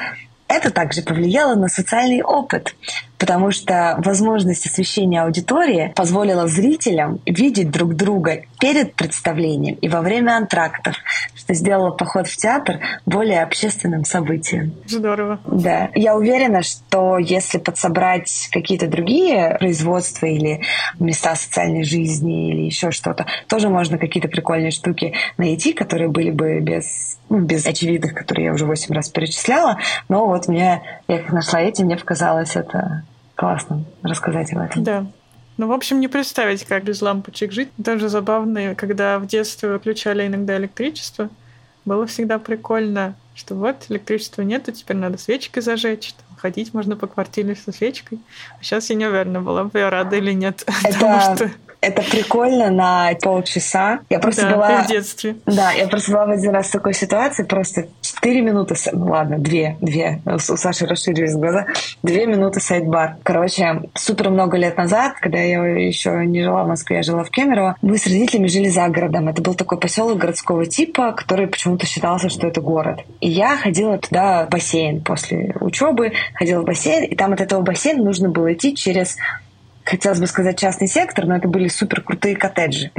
это также повлияло на социальный опыт, потому что возможность освещения аудитории позволила зрителям видеть друг друга перед представлением и во время антрактов, что сделало поход в театр более общественным событием. Здорово. Да. Я уверена, что если подсобрать какие-то другие производства или места социальной жизни или еще что-то, тоже можно какие-то прикольные штуки найти, которые были бы без... ну, без очевидных, которые я уже восемь раз перечисляла, но вот мне, я их нашла эти, мне показалось это классно рассказать об этом. Да. Ну, в общем, не представить, как без лампочек жить. Тоже забавно, когда в детстве выключали иногда электричество, было всегда прикольно, что вот электричества нету, теперь надо свечкой зажечь, ходить можно по квартире со свечкой. А сейчас я не уверена, была бы я рада или нет. Это... Потому что... Это прикольно на полчаса. Я просто да, была... в детстве. Да, я просто была в один раз в такой ситуации, просто четыре минуты... Ну ладно, две, две. У Саши расширились глаза. Две минуты сайдбар. Короче, супер много лет назад, когда я еще не жила в Москве, я жила в Кемерово, мы с родителями жили за городом. Это был такой поселок городского типа, который почему-то считался, что это город. И я ходила туда в бассейн после учебы, ходила в бассейн, и там от этого бассейна нужно было идти через... хотелось бы сказать частный сектор, но это были суперкрутые коттеджи.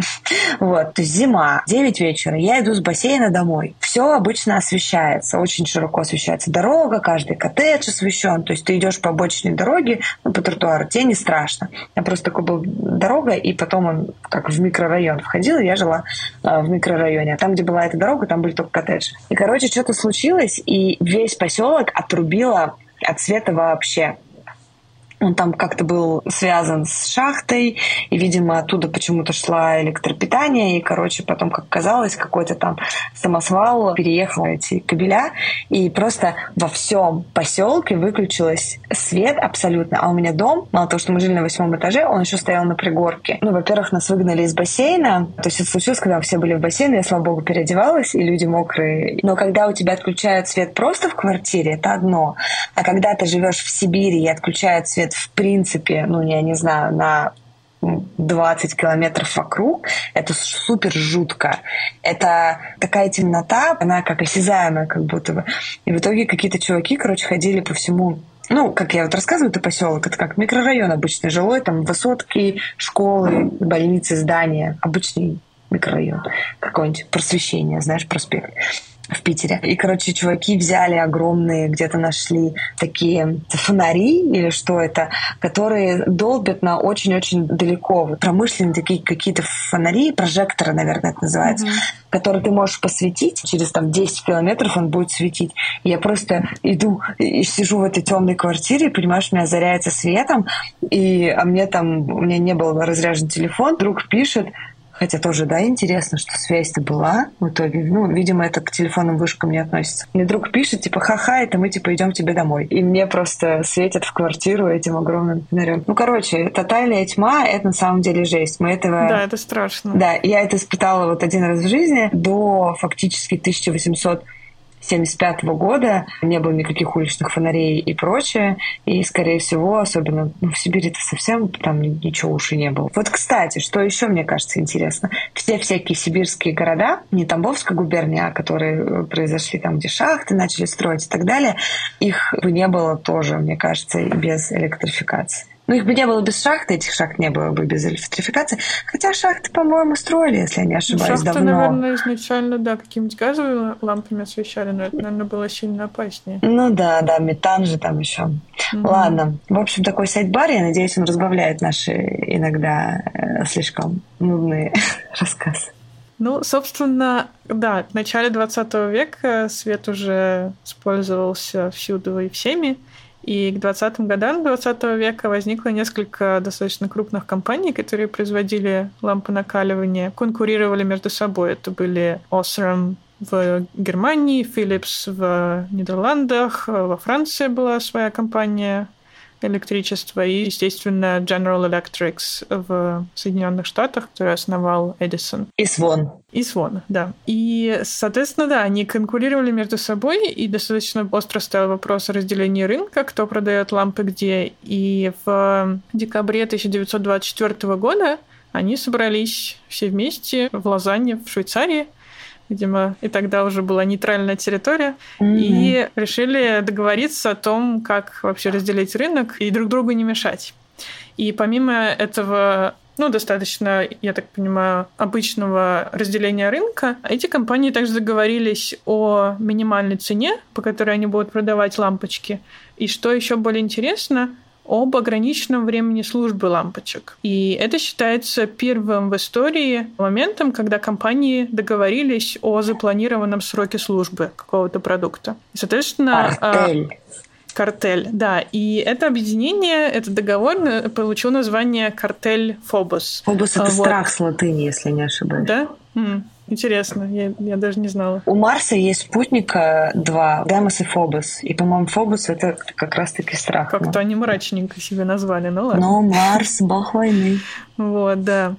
Вот. То есть зима, девять вечера, я иду с бассейна домой. Все обычно освещается, очень широко освещается дорога, каждый коттедж освещен. То есть ты идешь по обочине дороги, ну, по тротуару, тебе не страшно. Я просто такой был дорога, и потом он как в микрорайон входил, и я жила э, в микрорайоне. А там, где была эта дорога, там были только коттеджи. И, короче, что-то случилось, и весь поселок отрубило от света вообще. Он там как-то был связан с шахтой, и, видимо, оттуда почему-то шла электропитание, и, короче, потом, как казалось, какой-то там самосвал переехал эти кабеля, и просто во всем поселке выключилось свет абсолютно. А у меня дом, мало того, что мы жили на восьмом этаже, он еще стоял на пригорке. Ну, во-первых, нас выгнали из бассейна, то есть это случилось, когда все были в бассейне, я, слава богу, переодевалась, и люди мокрые. Но когда у тебя отключают свет просто в квартире, это одно. А когда ты живешь в Сибири и отключают свет в принципе, ну, я не знаю, на двадцать километров вокруг, это супер жутко. Это такая темнота, она как осязаемая как будто бы. И в итоге какие-то чуваки, короче, ходили по всему. Ну, как я вот рассказываю, это поселок, это как микрорайон обычный жилой, там высотки, школы, больницы, здания, обычный микрорайон. Какое-нибудь просвещение, знаешь, проспект. в Питере. И, короче, чуваки взяли огромные, где-то нашли такие фонари, или что это, которые долбят на очень-очень далеко. Промышленные такие какие-то фонари, прожекторы, наверное, это называется, mm-hmm. которые ты можешь посветить. Через там десять километров он будет светить. И я просто иду и сижу в этой темной квартире, и, понимаешь, меня озаряется светом, и, а мне там, у меня не был разряжен телефон, друг пишет, хотя тоже, да, интересно, что связь-то была в итоге. Ну, видимо, это к телефонным вышкам не относится. Мне друг пишет, типа, ха-ха, это мы, типа, идем тебе домой. И мне просто светят в квартиру этим огромным фонарем. Ну, короче, тотальная тьма — это на самом деле жесть. Мы этого... Да, это страшно. Да, я это испытала вот один раз в жизни. До фактически тысяча восемьсот семьдесят пятого года не было никаких уличных фонарей и прочее. И, скорее всего, особенно ну, в Сибири-то совсем там ничего уж и не было. Вот, кстати, что еще мне кажется интересно. Все всякие сибирские города, не Тамбовская губерния, которые произошли там, где шахты начали строить и так далее, их бы не было тоже, мне кажется, и без электрификации. Ну, их бы не было без шахты, этих шахт не было бы без электрификации. Хотя шахты, по-моему, строили, если я не ошибаюсь, шахты, давно. Шахты, наверное, изначально, да, какими-нибудь газовыми лампами освещали, но это, наверное, было сильно опаснее. Ну да, да, метан же там еще. Mm-hmm. Ладно. В общем, такой сайт-бар, я надеюсь, он разбавляет наши иногда э, слишком нудные рассказы. Ну, собственно, да, в начале двадцатого века свет уже использовался всюду и всеми. И к двадцатым годам двадцатого века возникло несколько достаточно крупных компаний, которые производили лампы накаливания, конкурировали между собой. Это были Osram в Германии, Philips в Нидерландах, во Франции была своя компания электричества и, естественно, General Electrics в Соединенных Штатах, которую основал Эдисон. И Свон. И Свон, да. И, соответственно, да, они конкурировали между собой, и достаточно остро стоял вопрос о разделении рынка, кто продает лампы где. И в декабре тысяча девятьсот двадцать четвёртого года они собрались все вместе в Лозанне, в Швейцарии, видимо, и тогда уже была нейтральная территория, mm-hmm. и решили договориться о том, как вообще разделить рынок и друг другу не мешать. И помимо этого, ну, достаточно, я так понимаю, обычного разделения рынка, эти компании также договорились о минимальной цене, по которой они будут продавать лампочки. И что еще более интересно, об ограниченном времени службы лампочек. И это считается первым в истории моментом, когда компании договорились о запланированном сроке службы какого-то продукта. И, соответственно... Артель. Картель, да. И это объединение, этот договор получил название «Картель Фобос». Фобос — это вот. Страх с латыни, если не ошибаюсь. Да? М-м. Интересно, я, я даже не знала. У Марса есть спутника два, Демос и Фобос. И, по-моему, Фобос — это как раз-таки страх. Как-то они мрачненько себе назвали, ну ладно. Но Марс — бог войны. Вот, да.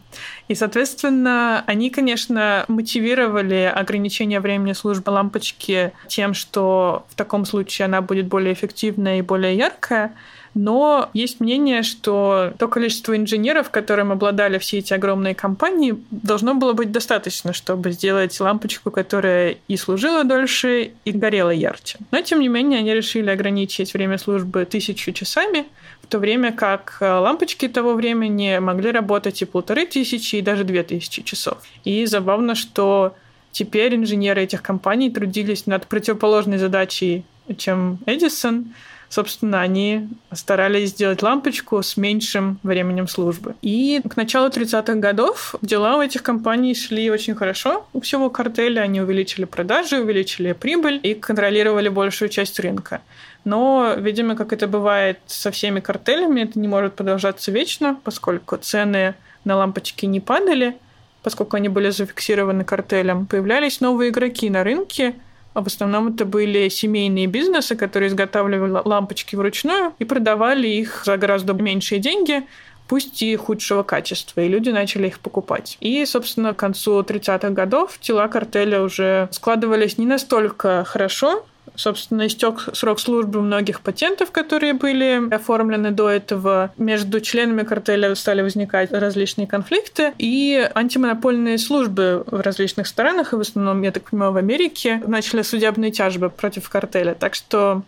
И, соответственно, они, конечно, мотивировали ограничение времени службы лампочки тем, что в таком случае она будет более эффективная и более яркая. Но есть мнение, что то количество инженеров, которым обладали все эти огромные компании, должно было быть достаточно, чтобы сделать лампочку, которая и служила дольше, и горела ярче. Но, тем не менее, они решили ограничить время службы тысячу часами, в то время как лампочки того времени могли работать и полторы тысячи, и даже две тысячи часов. И забавно, что теперь инженеры этих компаний трудились над противоположной задачей, чем Эдисон. Собственно, они старались сделать лампочку с меньшим временем службы. И к началу тридцатых годов дела у этих компаний шли очень хорошо. У всего картеля они увеличили продажи, увеличили прибыль и контролировали большую часть рынка. Но, видимо, как это бывает со всеми картелями, это не может продолжаться вечно, поскольку цены на лампочки не падали, поскольку они были зафиксированы картелем. Появлялись новые игроки на рынке, а в основном это были семейные бизнесы, которые изготавливали лампочки вручную и продавали их за гораздо меньшие деньги, пусть и худшего качества, и люди начали их покупать. И, собственно, к концу тридцатых годов дела картеля уже складывались не настолько хорошо. Собственно, истек срок службы многих патентов, которые были оформлены до этого. Между членами картеля стали возникать различные конфликты, и антимонопольные службы в различных странах, и в основном, я так понимаю, в Америке, начали судебные тяжбы против картеля. Так что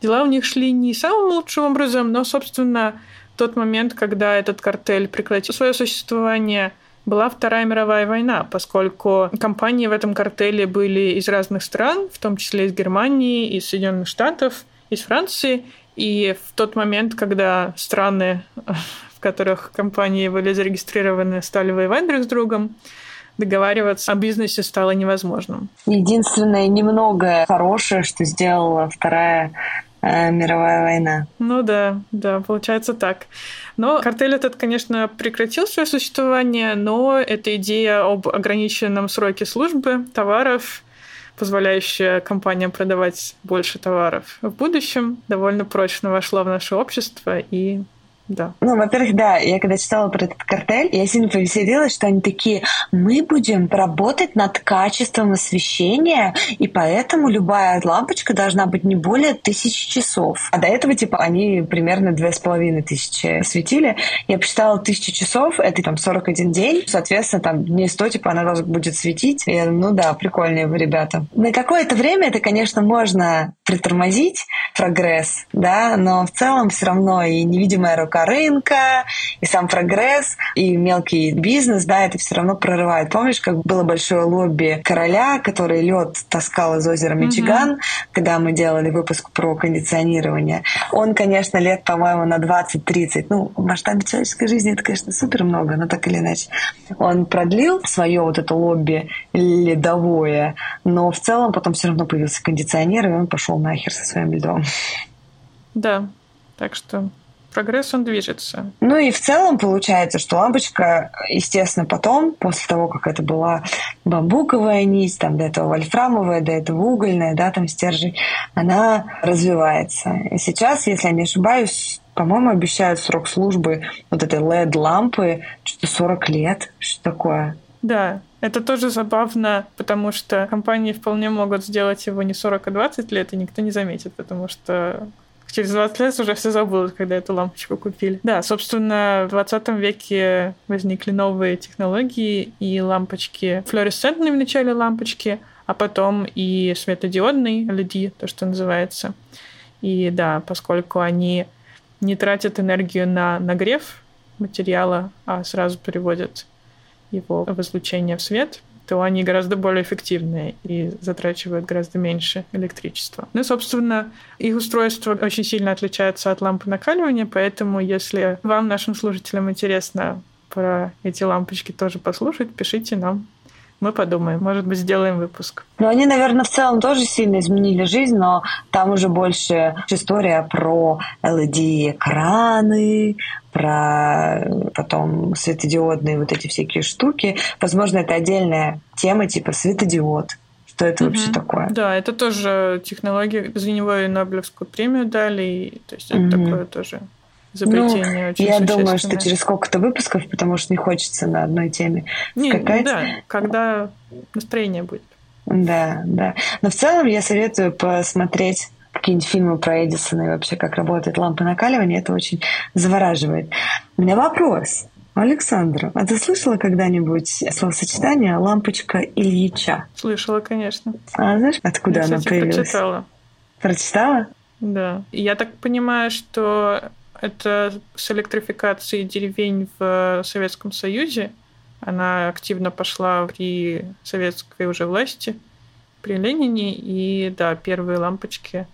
дела у них шли не самым лучшим образом, но, собственно, тот момент, когда этот картель прекратил свое существование, была Вторая мировая война, поскольку компании в этом картеле были из разных стран, в том числе из Германии, из Соединенных Штатов, из Франции. И в тот момент, когда страны, в которых компании были зарегистрированы, стали воевать друг с другом, договариваться о бизнесе стало невозможным. Единственное немного хорошее, что сделала Вторая э, мировая война. Ну да, да, получается так. Но картель этот, конечно, прекратил свое существование, но эта идея об ограниченном сроке службы товаров, позволяющая компаниям продавать больше товаров в будущем, довольно прочно вошла в наше общество и... Да. Ну, во-первых, да, я когда читала про этот картель, я сильно повеселилась, что они такие: мы будем работать над качеством освещения, и поэтому любая лампочка должна быть не более тысячи часов. А до этого, типа, они примерно две с половиной тысячи светили. Я посчитала тысячу часов, это там сорок один день, соответственно, там дней сто, типа, она будет светить. Я, ну да, прикольные вы, ребята. На какое-то время это, конечно, можно притормозить, прогресс, да, но в целом все равно и невидимая рука рынка, и сам прогресс, и мелкий бизнес, да, это все равно прорывает. Помнишь, как было большое лобби короля, который лед таскал из озера Мичиган, mm-hmm. когда мы делали выпуск про кондиционирование? Он, конечно, лет, по-моему, на двадцать-тридцать, ну, в масштабе человеческой жизни это, конечно, супер много, но так или иначе. Он продлил свое вот это лобби ледовое, но в целом потом все равно появился кондиционер, и он пошел нахер со своим льдом. Да, так что... прогресс, он движется. Ну и в целом получается, что лампочка, естественно, потом, после того, как это была бамбуковая нить, там до этого вольфрамовая, до этого угольная, да, там стержень, она развивается. И сейчас, если я не ошибаюсь, по-моему, обещают срок службы вот этой эл и ди-лампы что-то сорок лет, что такое. Да, это тоже забавно, потому что компании вполне могут сделать его не сорок, а двадцать лет, и никто не заметит, потому что через двадцать лет уже все забудут, когда эту лампочку купили. Да, собственно, в двадцатом веке возникли новые технологии и лампочки. Флуоресцентные в начале лампочки, а потом и светодиодные, эл и ди, то, что называется. И да, поскольку они не тратят энергию на нагрев материала, а сразу переводят его в излучение в свет, то они гораздо более эффективные и затрачивают гораздо меньше электричества. Ну, собственно, их устройство очень сильно отличается от лампы накаливания, поэтому если вам, нашим слушателям, интересно про эти лампочки тоже послушать, пишите нам. Мы подумаем, может быть, сделаем выпуск. Ну, они, наверное, в целом тоже сильно изменили жизнь, но там уже больше история про эл и ди-экраны, про потом светодиодные вот эти всякие штуки. Возможно, это отдельная тема, типа светодиод. Что это mm-hmm. вообще такое? Да, это тоже технология. За него и Нобелевскую премию дали. И, то есть это mm-hmm. такое тоже... Ну, я думаю, что через сколько-то выпусков, потому что не хочется на одной теме не, скакать. Да, когда настроение будет. Да, да. Но в целом я советую посмотреть какие-нибудь фильмы про Эдисона и вообще, как работает лампа накаливания. Это очень завораживает. У меня вопрос, Александра. А ты слышала когда-нибудь словосочетание «лампочка Ильича»? Слышала, конечно. А знаешь, откуда я, кстати, она появилась? Прочитала. Прочитала? Да. Я так понимаю, что... это с электрификацией деревень в Советском Союзе. Она активно пошла при советской уже власти, при Ленине. И да, первые лампочки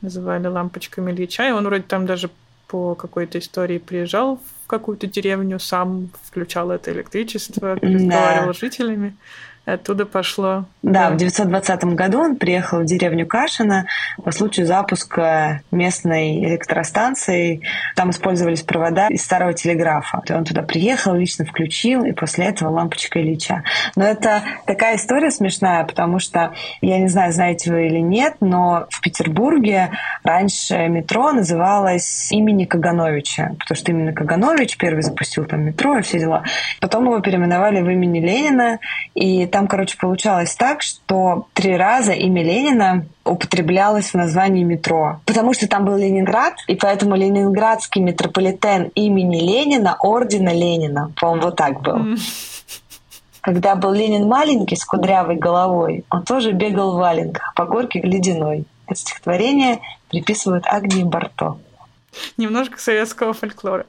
называли лампочками Ильича. И он вроде там даже по какой-то истории приезжал в какую-то деревню, сам включал это электричество, разговаривал да. с жителями. Оттуда пошло. Да, да, в девятьсот двадцатом году он приехал в деревню Кашино по случаю запуска местной электростанции. Там использовались провода из старого телеграфа. Он туда приехал, лично включил, и после этого лампочка Ильича. Но это такая история смешная, потому что, я не знаю, знаете вы или нет, но в Петербурге раньше метро называлось имени Кагановича, потому что именно Каганович первый запустил там метро и все дела. Потом его переименовали в имени Ленина, и там, короче, получалось так, что три раза имя Ленина употреблялось в названии метро. Потому что там был Ленинград, и поэтому ленинградский метрополитен имени Ленина, ордена Ленина. По-моему, вот так был. Когда был Ленин маленький, с кудрявой головой, он тоже бегал в валенках по горке ледяной. Это стихотворение приписывают Агнии Барто. Немножко советского фольклора.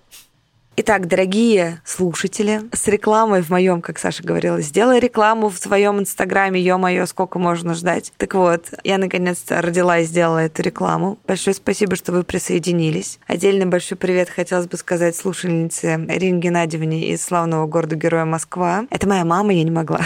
Итак, дорогие слушатели, с рекламой в моем, как Саша говорила, сделай рекламу в своем инстаграме, ё-моё, сколько можно ждать. Так вот, я наконец-то родила и сделала эту рекламу. Большое спасибо, что вы присоединились. Отдельный большой привет хотелось бы сказать слушательнице Ирине Геннадьевне из славного города Героя Москва. Это моя мама, я не могла.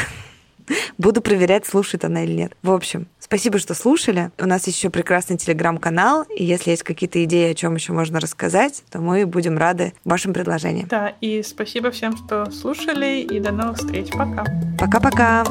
Буду проверять, слушает она или нет. В общем, спасибо, что слушали. У нас еще прекрасный телеграм-канал. И если есть какие-то идеи, о чем еще можно рассказать, то мы будем рады вашим предложениям. Да, и спасибо всем, что слушали. И до новых встреч. Пока. Пока-пока.